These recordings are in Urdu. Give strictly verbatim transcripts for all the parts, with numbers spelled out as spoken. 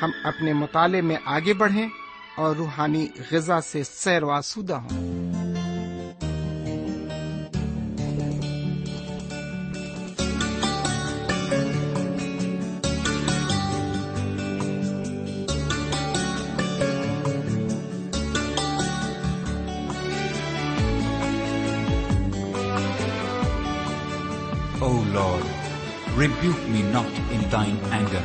ہم اپنے مطالعے میں آگے بڑھیں اور روحانی غذا سے سیر و آسودہ ہوں۔ O Lord, rebuke me not in thine anger,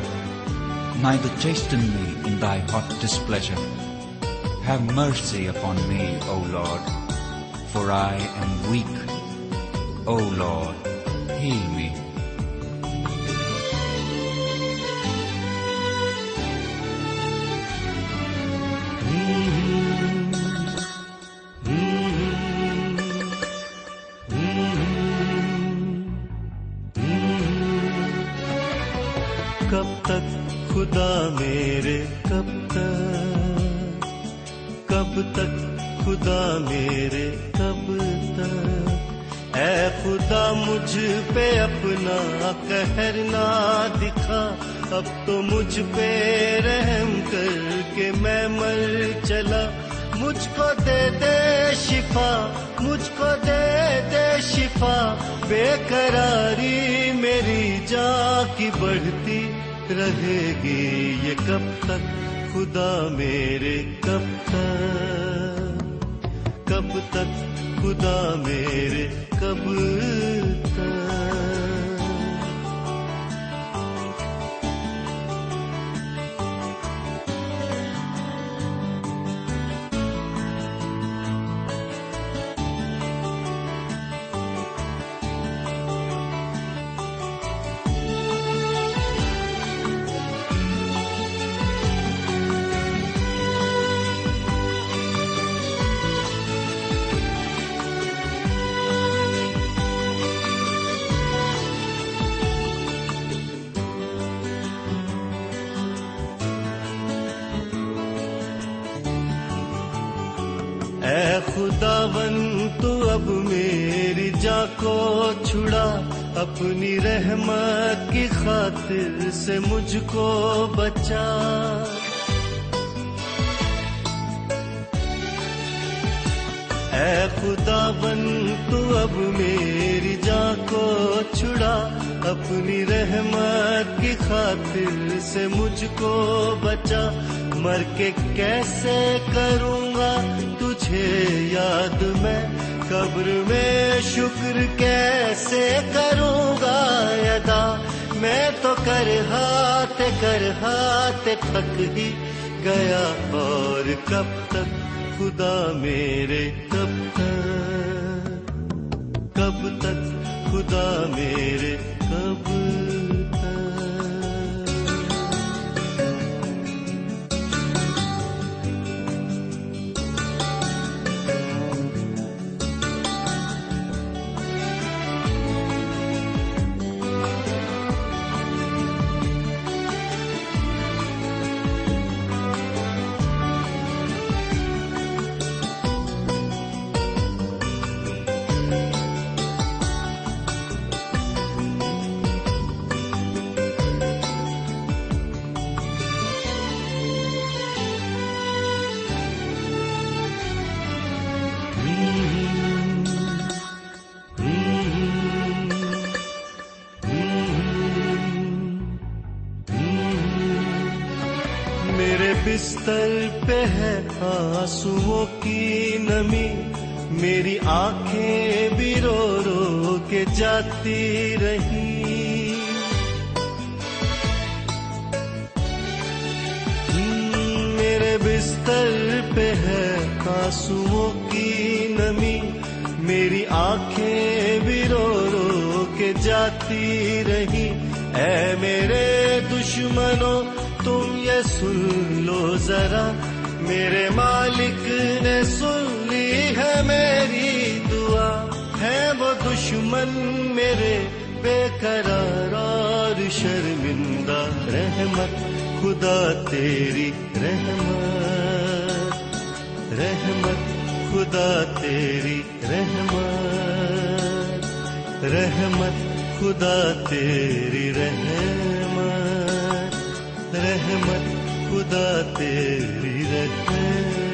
neither chasten me in thy hot displeasure. Have mercy upon me, O Lord, for I am weak. O Lord, heal me. اب تو مجھ پہ رحم کر کے میں مر چلا، مجھ کو دے دے شفا، مجھ کو دے دے شفا، بے قراری میری جاں کی بڑھتی رہے گی یہ کب تک خدا میرے، کب تک، کب تک خدا میرے، کب تک۔ خداون تو اب میری جاں کو چھڑا، اپنی رحمت کی خاطر سے مجھ کو بچا، اے خداون تو اب میری جاں کو چھڑا، اپنی رحمت کی خاطر سے مجھ کو بچا، مر کے کیسے کروں گا تجھے یاد میں، قبر میں شکر کیسے کروں گا ادا، میں تو کرہات کرہات تھک ہی گیا، اور کب تک خدا میرے، کب تک، کب تک خدا میرے، کب بستر پہ ہے آنسوؤں کی نمی، میری آنکھیں بھی رو رو کے جاتی رہی. میرے بستر پہ ہے آنسوؤں کی نمی، میری آنکھیں بھی رو رو کے جاتی رہی. اے میرے دشمنوں تم یہ سن لو ذرا، میرے مالک نے سن لی ہے میری دعا. ہے وہ دشمن میرے بے قرار اور شرمندہ، رحمت خدا تیری رحمت، رحمت خدا تیری رحمت، رحمت خدا تیری رحمت، رحمت خدا تیری رحمت.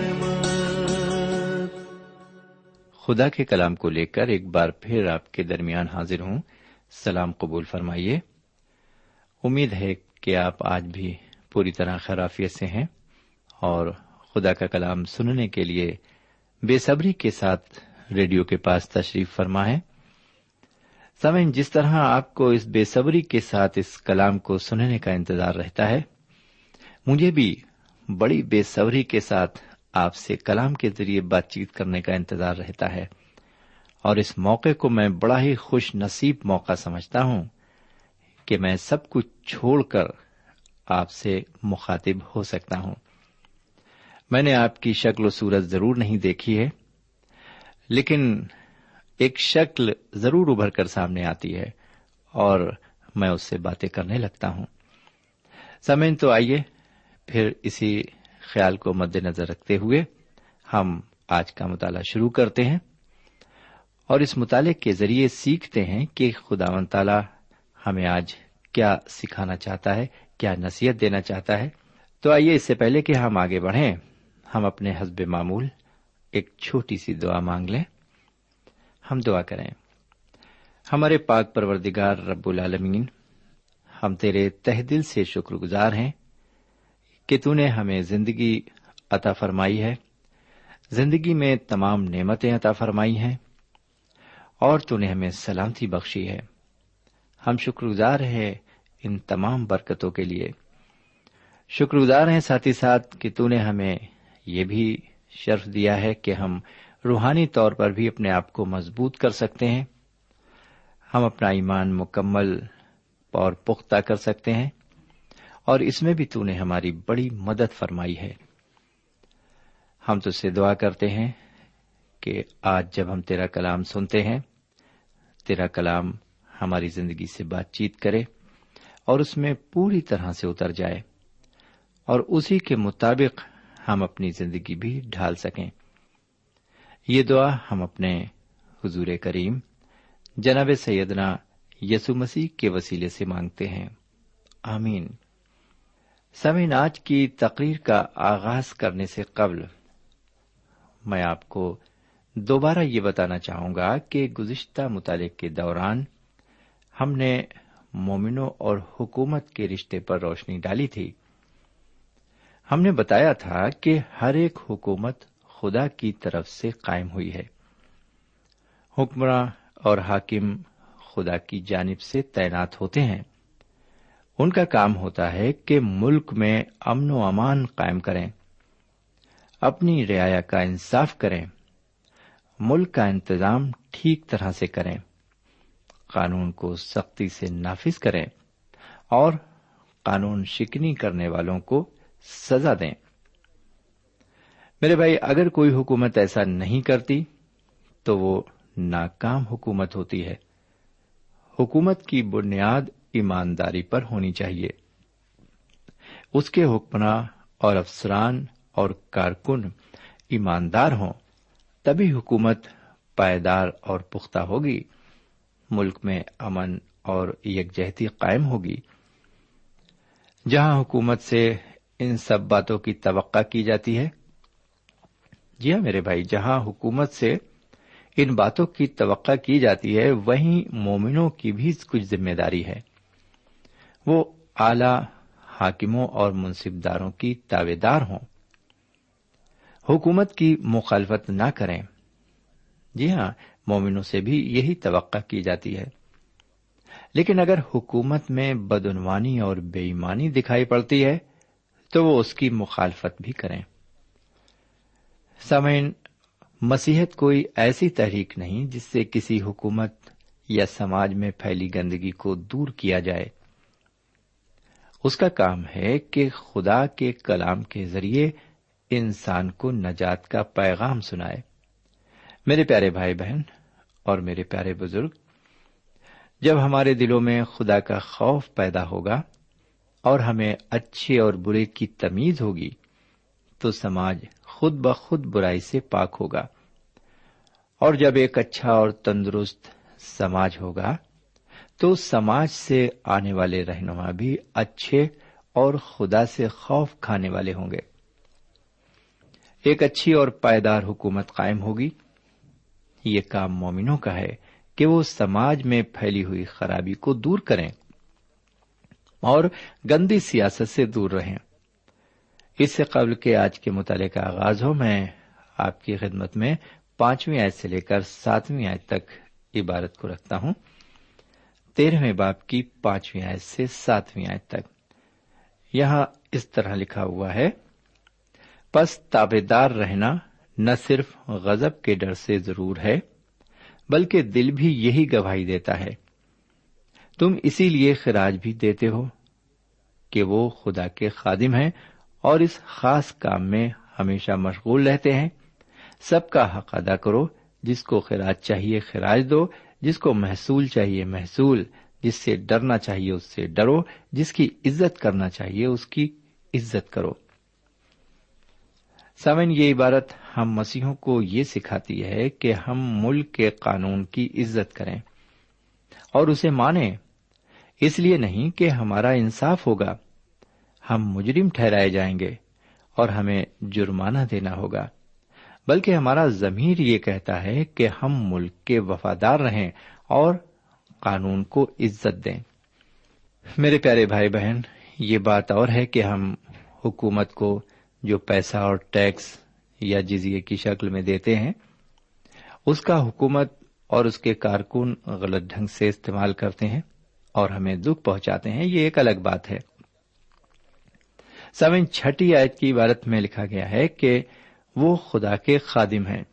خدا کے کلام کو لے کر ایک بار پھر آپ کے درمیان حاضر ہوں. سلام قبول فرمائیے. امید ہے کہ آپ آج بھی پوری طرح خیریت سے ہیں اور خدا کا کلام سننے کے لیے بے صبری کے ساتھ ریڈیو کے پاس تشریف فرما ہے. سامعین، جس طرح آپ کو اس بے صبری کے ساتھ اس کلام کو سننے کا انتظار رہتا ہے، مجھے بھی بڑی بے صبری کے ساتھ آپ سے کلام کے ذریعے بات چیت کرنے کا انتظار رہتا ہے، اور اس موقع کو میں بڑا ہی خوش نصیب موقع سمجھتا ہوں کہ میں سب کچھ چھوڑ کر آپ سے مخاطب ہو سکتا ہوں. میں نے آپ کی شکل و صورت ضرور نہیں دیکھی ہے، لیکن ایک شکل ضرور ابھر کر سامنے آتی ہے اور میں اس سے باتیں کرنے لگتا ہوں. سامعین، تو آئیے پھر اسی خیال کو مد نظر رکھتے ہوئے ہم آج کا مطالعہ شروع کرتے ہیں، اور اس مطالعے کے ذریعے سیکھتے ہیں کہ خداوند تعالی ہمیں آج کیا سکھانا چاہتا ہے، کیا نصیحت دینا چاہتا ہے. تو آئیے اس سے پہلے کہ ہم آگے بڑھیں، ہم اپنے حسب معمول ایک چھوٹی سی دعا مانگ لیں. ہم دعا کریں. ہمارے پاک پروردگار رب العالمین، ہم تیرے تہ دل سے شکر گزار ہیں کہ تو نے ہمیں زندگی عطا فرمائی ہے، زندگی میں تمام نعمتیں عطا فرمائی ہیں، اور تو نے ہمیں سلامتی بخشی ہے. ہم شکر گزار ہیں ان تمام برکتوں کے لیے. شکر گزار ہیں ساتھ ہی ساتھ کہ تو نے ہمیں یہ بھی شرف دیا ہے کہ ہم روحانی طور پر بھی اپنے آپ کو مضبوط کر سکتے ہیں، ہم اپنا ایمان مکمل اور پختہ کر سکتے ہیں، اور اس میں بھی تو نے ہماری بڑی مدد فرمائی ہے. ہم تجھ سے دعا کرتے ہیں کہ آج جب ہم تیرا کلام سنتے ہیں، تیرا کلام ہماری زندگی سے بات چیت کرے اور اس میں پوری طرح سے اتر جائے، اور اسی کے مطابق ہم اپنی زندگی بھی ڈھال سکیں. یہ دعا ہم اپنے حضور کریم جناب سیدنا یسوع مسیح کے وسیلے سے مانگتے ہیں، آمین. سامعین، آج کی تقریر کا آغاز کرنے سے قبل میں آپ کو دوبارہ یہ بتانا چاہوں گا کہ گزشتہ مطالعے کے دوران ہم نے مومنوں اور حکومت کے رشتے پر روشنی ڈالی تھی. ہم نے بتایا تھا کہ ہر ایک حکومت خدا کی طرف سے قائم ہوئی ہے، حکمراں اور حاکم خدا کی جانب سے تعینات ہوتے ہیں. ان کا کام ہوتا ہے کہ ملک میں امن و امان قائم کریں، اپنی رعایا کا انصاف کریں، ملک کا انتظام ٹھیک طرح سے کریں، قانون کو سختی سے نافذ کریں اور قانون شکنی کرنے والوں کو سزا دیں. میرے بھائی، اگر کوئی حکومت ایسا نہیں کرتی تو وہ ناکام حکومت ہوتی ہے. حکومت کی بنیاد ایمانداری پر ہونی چاہیے. اس کے حکمراں اور افسران اور کارکن ایماندار ہوں، تبھی حکومت پائیدار اور پختہ ہوگی، ملک میں امن اور یکجہتی قائم ہوگی. جہاں حکومت سے ان سب باتوں کی توقع کی جاتی ہے، جی ہاں میرے بھائی، جہاں حکومت سے ان باتوں کی توقع کی جاتی ہے، وہیں مومنوں کی بھی کچھ ذمہ داری ہے. وہ اعلی حاکموں اور منصب داروں کی تابع دار ہوں، حکومت کی مخالفت نہ کریں. جی ہاں، مومنوں سے بھی یہی توقع کی جاتی ہے. لیکن اگر حکومت میں بدعنوانی اور بے ایمانی دکھائی پڑتی ہے تو وہ اس کی مخالفت بھی کریں. سامعین، مسیحت کوئی ایسی تحریک نہیں جس سے کسی حکومت یا سماج میں پھیلی گندگی کو دور کیا جائے. اس کا کام ہے کہ خدا کے کلام کے ذریعے انسان کو نجات کا پیغام سنائے. میرے پیارے بھائی بہن اور میرے پیارے بزرگ، جب ہمارے دلوں میں خدا کا خوف پیدا ہوگا اور ہمیں اچھے اور برے کی تمیز ہوگی تو سماج خود بخود برائی سے پاک ہوگا. اور جب ایک اچھا اور تندرست سماج ہوگا تو سماج سے آنے والے رہنما بھی اچھے اور خدا سے خوف کھانے والے ہوں گے. ایک اچھی اور پائیدار حکومت قائم ہوگی. یہ کام مومنوں کا ہے کہ وہ سماج میں پھیلی ہوئی خرابی کو دور کریں اور گندی سیاست سے دور رہیں. اس سے قبل کہ آج کے مطالعے کا آغاز ہو، میں آپ کی خدمت میں پانچویں آیت سے لے کر ساتویں آیت تک عبارت کو رکھتا ہوں. تیرہویں باب کی پانچویں آیت سے ساتویں آیت تک یہاں اس طرح لکھا ہوا ہے، پس تابعدار رہنا نہ صرف غضب کے ڈر سے ضرور ہے بلکہ دل بھی یہی گواہی دیتا ہے. تم اسی لیے خراج بھی دیتے ہو کہ وہ خدا کے خادم ہیں اور اس خاص کام میں ہمیشہ مشغول رہتے ہیں. سب کا حق ادا کرو، جس کو خراج چاہیے خراج دو، جس کو محصول چاہیے محصول، جس سے ڈرنا چاہیے اس سے ڈرو، جس کی عزت کرنا چاہیے اس کی عزت کرو. سامعین، یہ عبارت ہم مسیحوں کو یہ سکھاتی ہے کہ ہم ملک کے قانون کی عزت کریں اور اسے مانیں، اس لیے نہیں کہ ہمارا انصاف ہوگا. ہم مجرم ٹھہرائے جائیں گے اور ہمیں جرمانہ دینا ہوگا، بلکہ ہمارا ضمیر یہ کہتا ہے کہ ہم ملک کے وفادار رہیں اور قانون کو عزت دیں. میرے پیارے بھائی بہن، یہ بات اور ہے کہ ہم حکومت کو جو پیسہ اور ٹیکس یا جزیے کی شکل میں دیتے ہیں، اس کا حکومت اور اس کے کارکن غلط ڈھنگ سے استعمال کرتے ہیں اور ہمیں دکھ پہنچاتے ہیں، یہ ایک الگ بات ہے. سامعین، چھٹی آیت کی عبارت میں لکھا گیا ہے کہ وہ خدا کے خادم ہیں.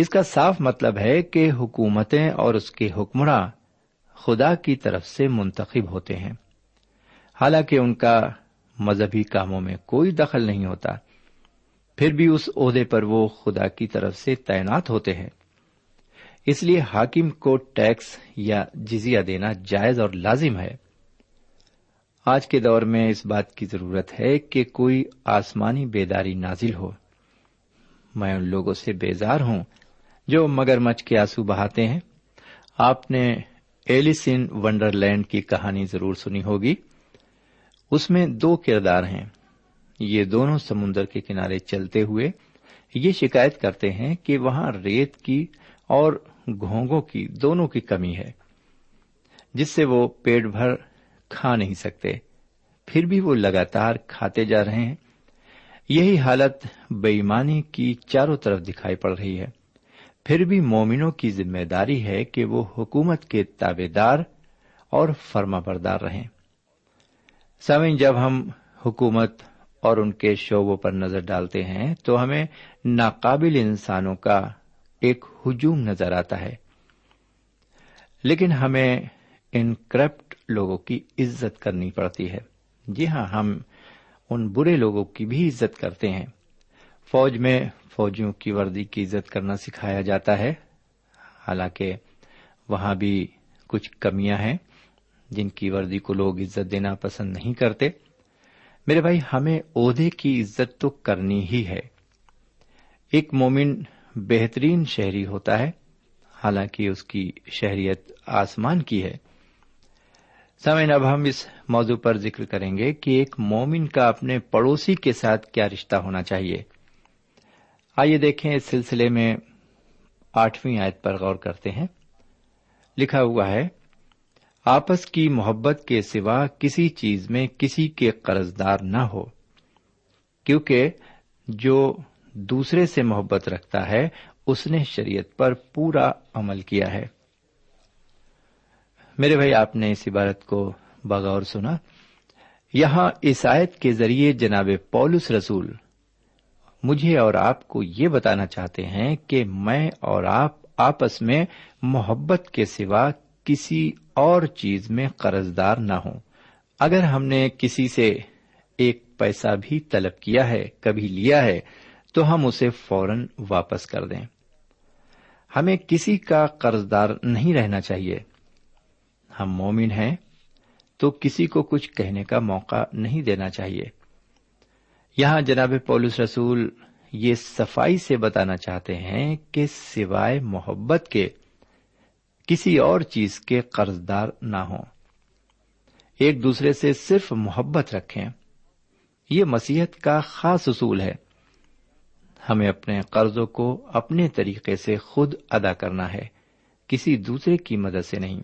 اس کا صاف مطلب ہے کہ حکومتیں اور اس کے حکمراں خدا کی طرف سے منتخب ہوتے ہیں، حالانکہ ان کا مذہبی کاموں میں کوئی دخل نہیں ہوتا، پھر بھی اس عہدے پر وہ خدا کی طرف سے تعینات ہوتے ہیں. اس لیے حاکم کو ٹیکس یا جزیہ دینا جائز اور لازم ہے. آج کے دور میں اس بات کی ضرورت ہے کہ کوئی آسمانی بیداری نازل ہو. میں ان لوگوں سے بیزار ہوں جو مگر مچھ کے آنسو بہاتے ہیں. آپ نے ایلس ان ونڈر لینڈ کی کہانی ضرور سنی ہوگی. اس میں دو کردار ہیں، یہ دونوں سمندر کے کنارے چلتے ہوئے یہ شکایت کرتے ہیں کہ وہاں ریت کی اور گھونگوں کی دونوں کی کمی ہے، جس سے وہ پیٹ بھر کھا نہیں سکتے، پھر بھی وہ لگاتار کھاتے جا رہے ہیں. یہی حالت بے ایمانی کی چاروں طرف دکھائی پڑ رہی ہے. پھر بھی مومنوں کی ذمہ داری ہے کہ وہ حکومت کے تابع دار اور فرما بردار رہیں. سامعین، جب ہم حکومت اور ان کے شعبوں پر نظر ڈالتے ہیں تو ہمیں ناقابل انسانوں کا ایک ہجوم نظر آتا ہے، لیکن ہمیں ان کرپٹ لوگوں کی عزت کرنی پڑتی ہے. جی ہاں، ہم ان برے لوگوں کی بھی عزت کرتے ہیں. فوج میں فوجیوں کی وردی کی عزت کرنا سکھایا جاتا ہے، حالانکہ وہاں بھی کچھ کمیاں ہیں جن کی وردی کو لوگ عزت دینا پسند نہیں کرتے. میرے بھائی، ہمیں عہدے کی عزت تو کرنی ہی ہے. ایک مومن بہترین شہری ہوتا ہے، حالانکہ اس کی شہریت آسمان کی ہے. سامعین، اب ہم اس موضوع پر ذکر کریں گے کہ ایک مومن کا اپنے پڑوسی کے ساتھ کیا رشتہ ہونا چاہیے. آئیے دیکھیں، اس سلسلے میں آٹھویں آیت پر غور کرتے ہیں. لکھا ہوا ہے، آپس کی محبت کے سوا کسی چیز میں کسی کے قرض دار نہ ہو، کیونکہ جو دوسرے سے محبت رکھتا ہے اس نے شریعت پر پورا عمل کیا ہے۔ میرے بھائی، آپ نے اس عبارت کو بغور سنا۔ یہاں اس آیت کے ذریعے جناب پولس رسول مجھے اور آپ کو یہ بتانا چاہتے ہیں کہ میں اور آپ آپس میں محبت کے سوا کسی اور چیز میں قرض دار نہ ہوں۔ اگر ہم نے کسی سے ایک پیسہ بھی طلب کیا ہے، کبھی لیا ہے، تو ہم اسے فوراً واپس کر دیں۔ ہمیں کسی کا قرض دار نہیں رہنا چاہیے۔ ہم مومن ہیں تو کسی کو کچھ کہنے کا موقع نہیں دینا چاہیے۔ یہاں جناب پولس رسول یہ صفائی سے بتانا چاہتے ہیں کہ سوائے محبت کے کسی اور چیز کے قرض دار نہ ہوں، ایک دوسرے سے صرف محبت رکھیں۔ یہ مسیحیت کا خاص اصول ہے۔ ہمیں اپنے قرضوں کو اپنے طریقے سے خود ادا کرنا ہے، کسی دوسرے کی مدد سے نہیں۔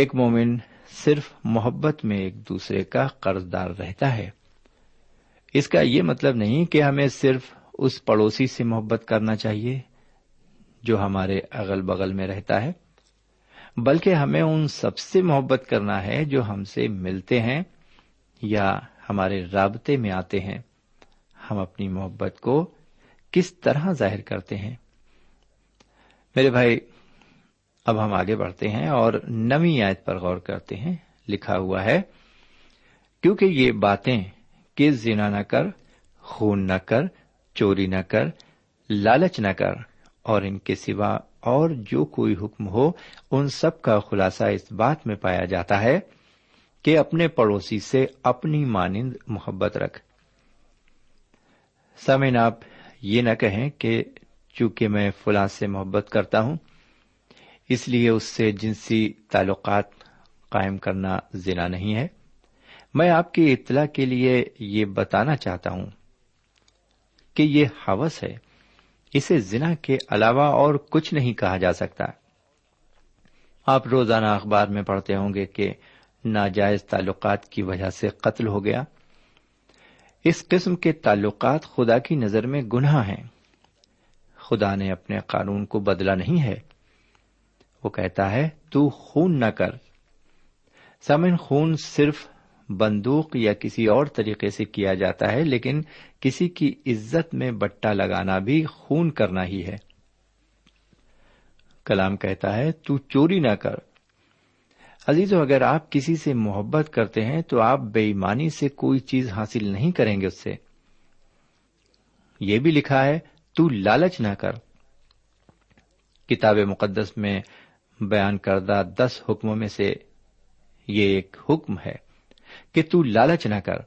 ایک مومن صرف محبت میں ایک دوسرے کا قرض دار رہتا ہے۔ اس کا یہ مطلب نہیں کہ ہمیں صرف اس پڑوسی سے محبت کرنا چاہیے جو ہمارے اغل بغل میں رہتا ہے، بلکہ ہمیں ان سب سے محبت کرنا ہے جو ہم سے ملتے ہیں یا ہمارے رابطے میں آتے ہیں۔ ہم اپنی محبت کو کس طرح ظاہر کرتے ہیں؟ میرے بھائی، اب ہم آگے بڑھتے ہیں اور نویں آیت پر غور کرتے ہیں۔ لکھا ہوا ہے، کیونکہ یہ باتیں کہ زنا نہ کر، خون نہ کر، چوری نہ کر، لالچ نہ کر، اور ان کے سوا اور جو کوئی حکم ہو، ان سب کا خلاصہ اس بات میں پایا جاتا ہے کہ اپنے پڑوسی سے اپنی مانند محبت رکھ۔ سامعین، آپ یہ نہ کہیں کہ چونکہ میں فلاں سے محبت کرتا ہوں اس لیے اس سے جنسی تعلقات قائم کرنا زنا نہیں ہے۔ میں آپ کی اطلاع کے لیے یہ بتانا چاہتا ہوں کہ یہ ہوس ہے، اسے زنا کے علاوہ اور کچھ نہیں کہا جا سکتا۔ آپ روزانہ اخبار میں پڑھتے ہوں گے کہ ناجائز تعلقات کی وجہ سے قتل ہو گیا۔ اس قسم کے تعلقات خدا کی نظر میں گناہ ہیں۔ خدا نے اپنے قانون کو بدلا نہیں ہے۔ وہ کہتا ہے تو خون نہ کر۔ سامن، خون صرف بندوق یا کسی اور طریقے سے کیا جاتا ہے، لیکن کسی کی عزت میں بٹا لگانا بھی خون کرنا ہی ہے۔ کلام کہتا ہے تو چوری نہ کر۔ عزیزو، اگر آپ کسی سے محبت کرتے ہیں تو آپ بے ایمانی سے کوئی چیز حاصل نہیں کریں گے اس سے۔ یہ بھی لکھا ہے تو لالچ نہ کر۔ کتاب مقدس میں بیان کردہ دس حکموں میں سے یہ ایک حکم ہے کہ تو لالچ نہ کر۔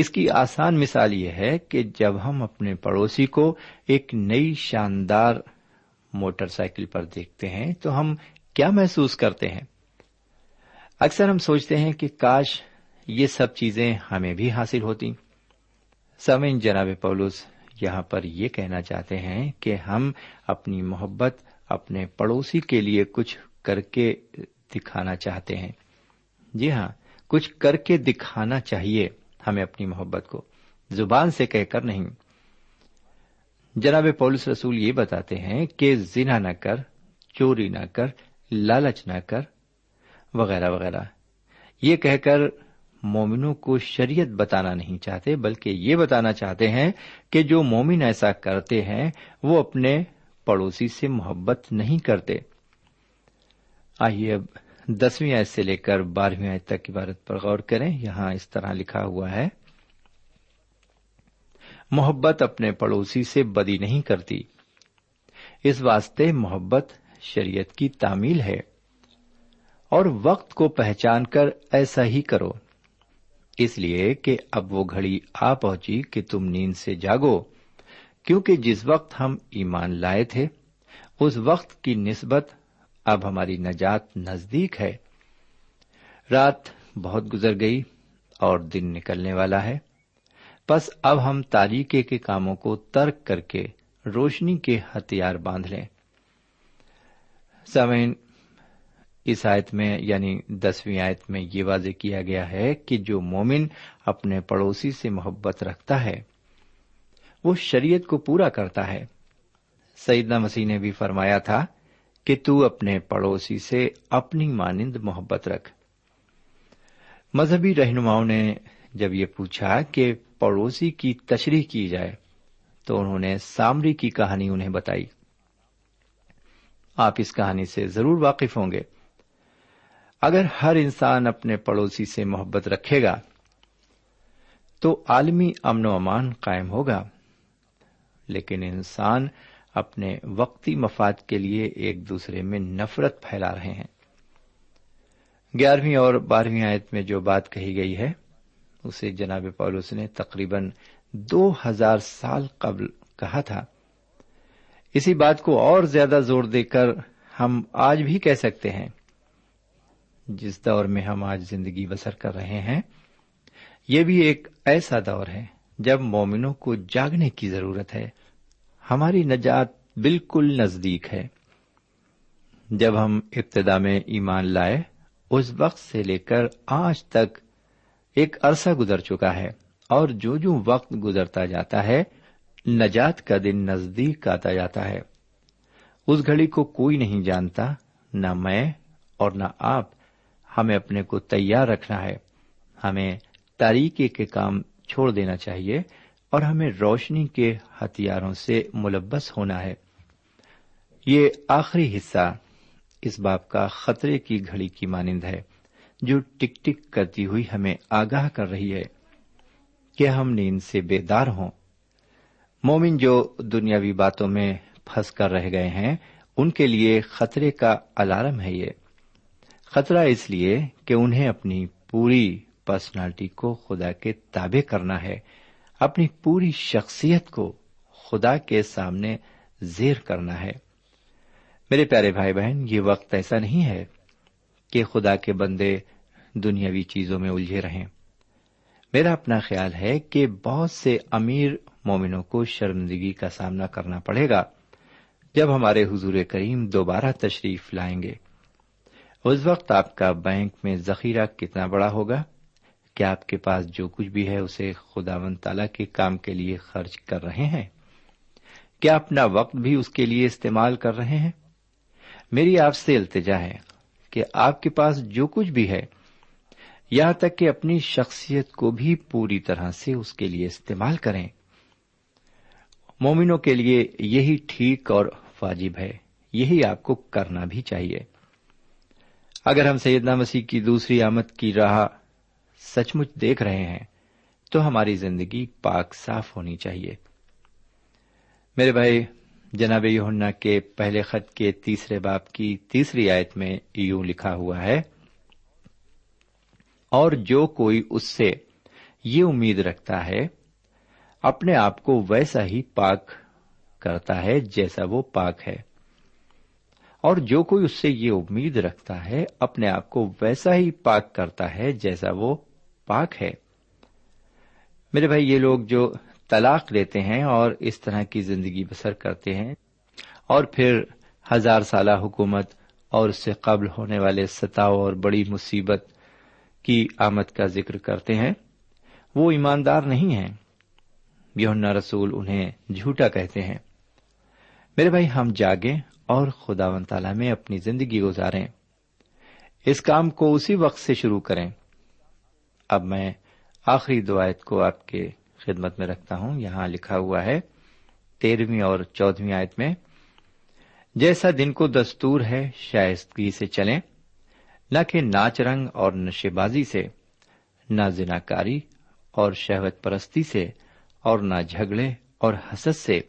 اس کی آسان مثال یہ ہے کہ جب ہم اپنے پڑوسی کو ایک نئی شاندار موٹر سائیکل پر دیکھتے ہیں تو ہم کیا محسوس کرتے ہیں؟ اکثر ہم سوچتے ہیں کہ کاش یہ سب چیزیں ہمیں بھی حاصل ہوتی۔ سامعین، جناب پولس یہاں پر یہ کہنا چاہتے ہیں کہ ہم اپنی محبت اپنے پڑوسی کے لیے کچھ کر کے دکھانا چاہتے ہیں۔ جی ہاں، کچھ کر کے دکھانا چاہیے ہمیں اپنی محبت کو، زبان سے کہہ کر نہیں۔ جناب پولس رسول یہ بتاتے ہیں کہ زنا نہ کر، چوری نہ کر، لالچ نہ کر، وغیرہ وغیرہ، یہ کہہ کر مومنوں کو شریعت بتانا نہیں چاہتے، بلکہ یہ بتانا چاہتے ہیں کہ جو مومن ایسا کرتے ہیں وہ اپنے پڑوسی سے محبت نہیں کرتے۔ آئیے اب دسویں آیت سے لے کر بارہویں آیت تک عبارت پر غور کریں۔ یہاں اس طرح لکھا ہوا ہے، محبت اپنے پڑوسی سے بدی نہیں کرتی، اس واسطے محبت شریعت کی تعمیل ہے، اور وقت کو پہچان کر ایسا ہی کرو، اس لیے کہ اب وہ گھڑی آ پہنچی کہ تم نیند سے جاگو، کیونکہ جس وقت ہم ایمان لائے تھے اس وقت کی نسبت اب ہماری نجات نزدیک ہے۔ رات بہت گزر گئی اور دن نکلنے والا ہے، پس اب ہم تاریکی کے کاموں کو ترک کر کے روشنی کے ہتھیار باندھ لیں۔ سامعین، اس آیت میں یعنی دسویں آیت میں یہ واضح کیا گیا ہے کہ جو مومن اپنے پڑوسی سے محبت رکھتا ہے وہ شریعت کو پورا کرتا ہے۔ سیدنا مسیح نے بھی فرمایا تھا کہ تو اپنے پڑوسی سے اپنی مانند محبت رکھ۔ مذہبی رہنماؤں نے جب یہ پوچھا کہ پڑوسی کی تشریح کی جائے تو انہوں نے سامری کی کہانی انہیں بتائی۔ آپ اس کہانی سے ضرور واقف ہوں گے۔ اگر ہر انسان اپنے پڑوسی سے محبت رکھے گا تو عالمی امن و امان قائم ہوگا، لیکن انسان اپنے وقتی مفاد کے لیے ایک دوسرے میں نفرت پھیلا رہے ہیں۔ گیارہویں اور بارہویں آیت میں جو بات کہی گئی ہے اسے جناب پولس نے تقریباً دو ہزار سال قبل کہا تھا۔ اسی بات کو اور زیادہ زور دے کر ہم آج بھی کہہ سکتے ہیں۔ جس دور میں ہم آج زندگی بسر کر رہے ہیں یہ بھی ایک ایسا دور ہے جب مومنوں کو جاگنے کی ضرورت ہے۔ ہماری نجات بالکل نزدیک ہے۔ جب ہم ابتدا میں ایمان لائے اس وقت سے لے کر آج تک ایک عرصہ گزر چکا ہے، اور جو جو وقت گزرتا جاتا ہے نجات کا دن نزدیک آتا جاتا ہے۔ اس گھڑی کو کوئی نہیں جانتا، نہ میں اور نہ آپ۔ ہمیں اپنے کو تیار رکھنا ہے، ہمیں تاریکی کے کام چھوڑ دینا چاہیے اور ہمیں روشنی کے ہتھیاروں سے ملبس ہونا ہے۔ یہ آخری حصہ اس باب کا خطرے کی گھڑی کی مانند ہے جو ٹک ٹک کرتی ہوئی ہمیں آگاہ کر رہی ہے کہ ہم نیند سے بیدار ہوں۔ مومن جو دنیاوی باتوں میں پھنس کر رہ گئے ہیں ان کے لیے خطرے کا الارم ہے۔ یہ خطرہ اس لیے کہ انہیں اپنی پوری پرسنالٹی کو خدا کے تابع کرنا ہے، اپنی پوری شخصیت کو خدا کے سامنے زیر کرنا ہے۔ میرے پیارے بھائی بہن، یہ وقت ایسا نہیں ہے کہ خدا کے بندے دنیاوی چیزوں میں الجھے رہیں۔ میرا اپنا خیال ہے کہ بہت سے امیر مومنوں کو شرمندگی کا سامنا کرنا پڑے گا جب ہمارے حضور کریم دوبارہ تشریف لائیں گے۔ اس وقت آپ کا بینک میں ذخیرہ کتنا بڑا ہوگا؟ کیا آپ کے پاس جو کچھ بھی ہے اسے خداوند تعالیٰ کے کام کے لیے خرچ کر رہے ہیں؟ کیا اپنا وقت بھی اس کے لیے استعمال کر رہے ہیں؟ میری آپ سے التجا ہے کہ آپ کے پاس جو کچھ بھی ہے، یہاں تک کہ اپنی شخصیت کو بھی پوری طرح سے اس کے لیے استعمال کریں۔ مومنوں کے لیے یہی ٹھیک اور واجب ہے، یہی آپ کو کرنا بھی چاہیے۔ اگر ہم سیدنا مسیح کی دوسری آمد کی راہ سچ مچ دیکھ رہے ہیں تو ہماری زندگی پاک صاف ہونی چاہیے۔ میرے بھائی، جناب یوحنا کے پہلے خط کے تیسرے باب کی تیسری آیت میں یوں لکھا ہوا ہے، اور جو کوئی اس سے یہ امید رکھتا ہے اپنے آپ کو ویسا ہی پاک کرتا ہے جیسا وہ پاک ہے، اور جو کوئی اس سے یہ امید رکھتا ہے اپنے آپ کو ویسا ہی پاک کرتا ہے جیسا وہ پاک ہے۔ میرے بھائی، یہ لوگ جو طلاق لیتے ہیں اور اس طرح کی زندگی بسر کرتے ہیں اور پھر ہزار سالہ حکومت اور اس سے قبل ہونے والے ستاؤ اور بڑی مصیبت کی آمد کا ذکر کرتے ہیں، وہ ایماندار نہیں ہیں۔ یوحنا رسول انہیں جھوٹا کہتے ہیں۔ میرے بھائی، ہم جاگیں اور خداوند تعالیٰ میں اپنی زندگی گزاریں۔ اس کام کو اسی وقت سے شروع کریں۔ اب میں آخری دعایت کو آپ کے خدمت میں رکھتا ہوں۔ یہاں لکھا ہوا ہے تیرہویں اور چودہویں آیت میں، جیسا دن کو دستور ہے شائستگی سے چلیں، نہ کہ ناچ رنگ اور نشے بازی سے، نہ زناکاری اور شہوت پرستی سے، اور نہ جھگڑے اور حسد سے،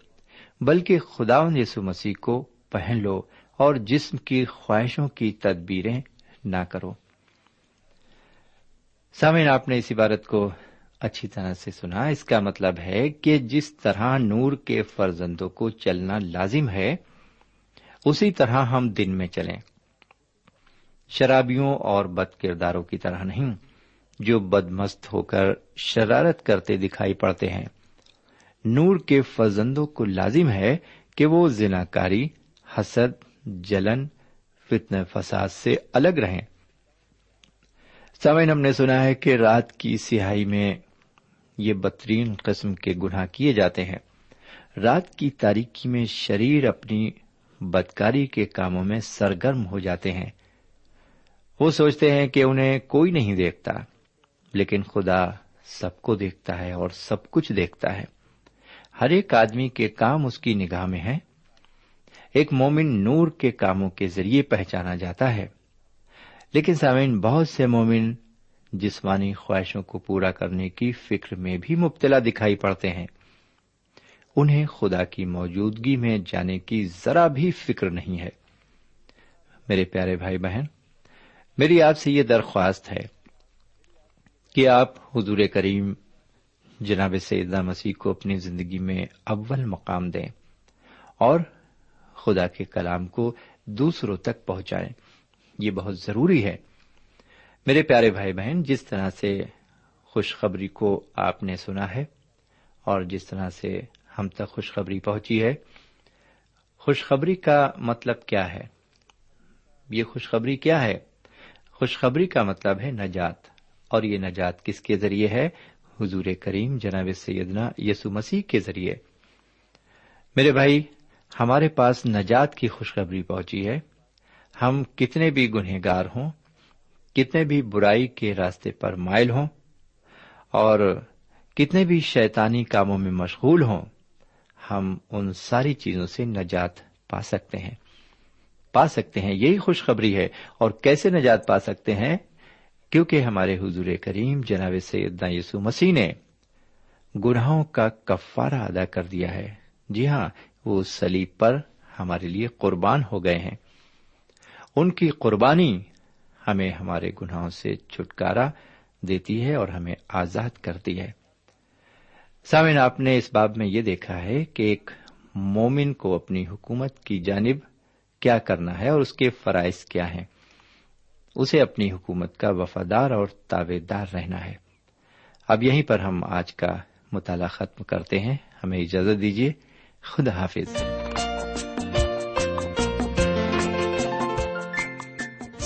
بلکہ خداوند یسوع مسیح کو پہن لو اور جسم کی خواہشوں کی تدبیریں نہ کرو۔ سامعین، آپ نے اس عبارت کو اچھی طرح سے سنا۔ اس کا مطلب ہے کہ جس طرح نور کے فرزندوں کو چلنا لازم ہے اسی طرح ہم دن میں چلیں، شرابیوں اور بد کرداروں کی طرح نہیں جو بدمست ہو کر شرارت کرتے دکھائی پڑتے ہیں۔ نور کے فرزندوں کو لازم ہے کہ وہ زناکاری، حسد، جلن، فتنہ فساد سے الگ رہیں. سامعین، ہم نے سنا ہے کہ رات کی سیاہی میں یہ بدترین قسم کے گناہ کیے جاتے ہیں. رات کی تاریکی میں شریر اپنی بدکاری کے کاموں میں سرگرم ہو جاتے ہیں. وہ سوچتے ہیں کہ انہیں کوئی نہیں دیکھتا، لیکن خدا سب کو دیکھتا ہے اور سب کچھ دیکھتا ہے. ہر ایک آدمی کے کام اس کی نگاہ میں ہیں. ایک مومن نور کے کاموں کے ذریعے پہچانا جاتا ہے، لیکن سامعین، بہت سے مومن جسمانی خواہشوں کو پورا کرنے کی فکر میں بھی مبتلا دکھائی پڑتے ہیں. انہیں خدا کی موجودگی میں جانے کی ذرا بھی فکر نہیں ہے. میرے پیارے بھائی بہن، میری آپ سے یہ درخواست ہے کہ آپ حضور کریم جناب سیدنا مسیح کو اپنی زندگی میں اول مقام دیں اور خدا کے کلام کو دوسروں تک پہنچائیں. یہ بہت ضروری ہے. میرے پیارے بھائی بہن، جس طرح سے خوشخبری کو آپ نے سنا ہے اور جس طرح سے ہم تک خوشخبری پہنچی ہے، خوشخبری کا مطلب کیا ہے؟ یہ خوشخبری کیا ہے؟ خوشخبری کا مطلب ہے نجات، اور یہ نجات کس کے ذریعے ہے؟ حضور کریم جناب سیدنا یسوع مسیح کے ذریعے. میرے بھائی، ہمارے پاس نجات کی خوشخبری پہنچی ہے. ہم کتنے بھی گنہگار ہوں، کتنے بھی برائی کے راستے پر مائل ہوں اور کتنے بھی شیطانی کاموں میں مشغول ہوں، ہم ان ساری چیزوں سے نجات پا سکتے ہیں پا سکتے ہیں یہی خوشخبری ہے. اور کیسے نجات پا سکتے ہیں؟ کیونکہ ہمارے حضور کریم جناب سیدنا یسوع مسیح نے گناہوں کا کفارہ ادا کر دیا ہے. جی ہاں، وہ صلیب پر ہمارے لیے قربان ہو گئے ہیں. ان کی قربانی ہمیں ہمارے گناہوں سے چھٹکارا دیتی ہے اور ہمیں آزاد کرتی ہے. سامعین، آپ نے اس باب میں یہ دیکھا ہے کہ ایک مومن کو اپنی حکومت کی جانب کیا کرنا ہے اور اس کے فرائض کیا ہیں. اسے اپنی حکومت کا وفادار اور تابع دار رہنا ہے. اب یہیں پر ہم آج کا مطالعہ ختم کرتے ہیں. ہمیں اجازت دیجیے. خدا حافظ.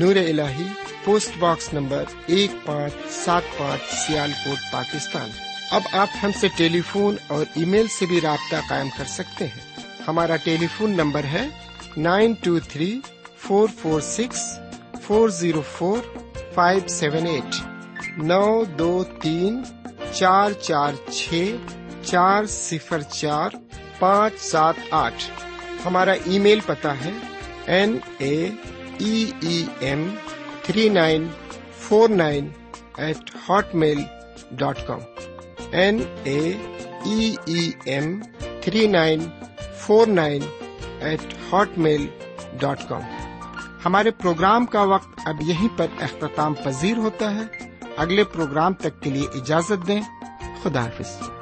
نور الہی، پوسٹ باکس نمبر ایک پانچ سات پانچ، سیال کوٹ، پاکستان. اب آپ ہم سے ٹیلی فون اور ای میل سے بھی رابطہ قائم کر سکتے ہیں. ہمارا ٹیلی فون نمبر ہے nine two three four four six four zero four five seven eight, نو دو تین چار چار چھ چار صفر چار پانچ سات آٹھ. ہمارا ای میل پتہ ہے N A E M three nine four nine eight Hotmail dot com, N A E M three nine four nine eight Hotmail dot com. ہمارے پروگرام کا وقت اب یہیں پر اختتام پذیر ہوتا ہے. اگلے پروگرام تک کے لیے اجازت دیں. خدا حافظ.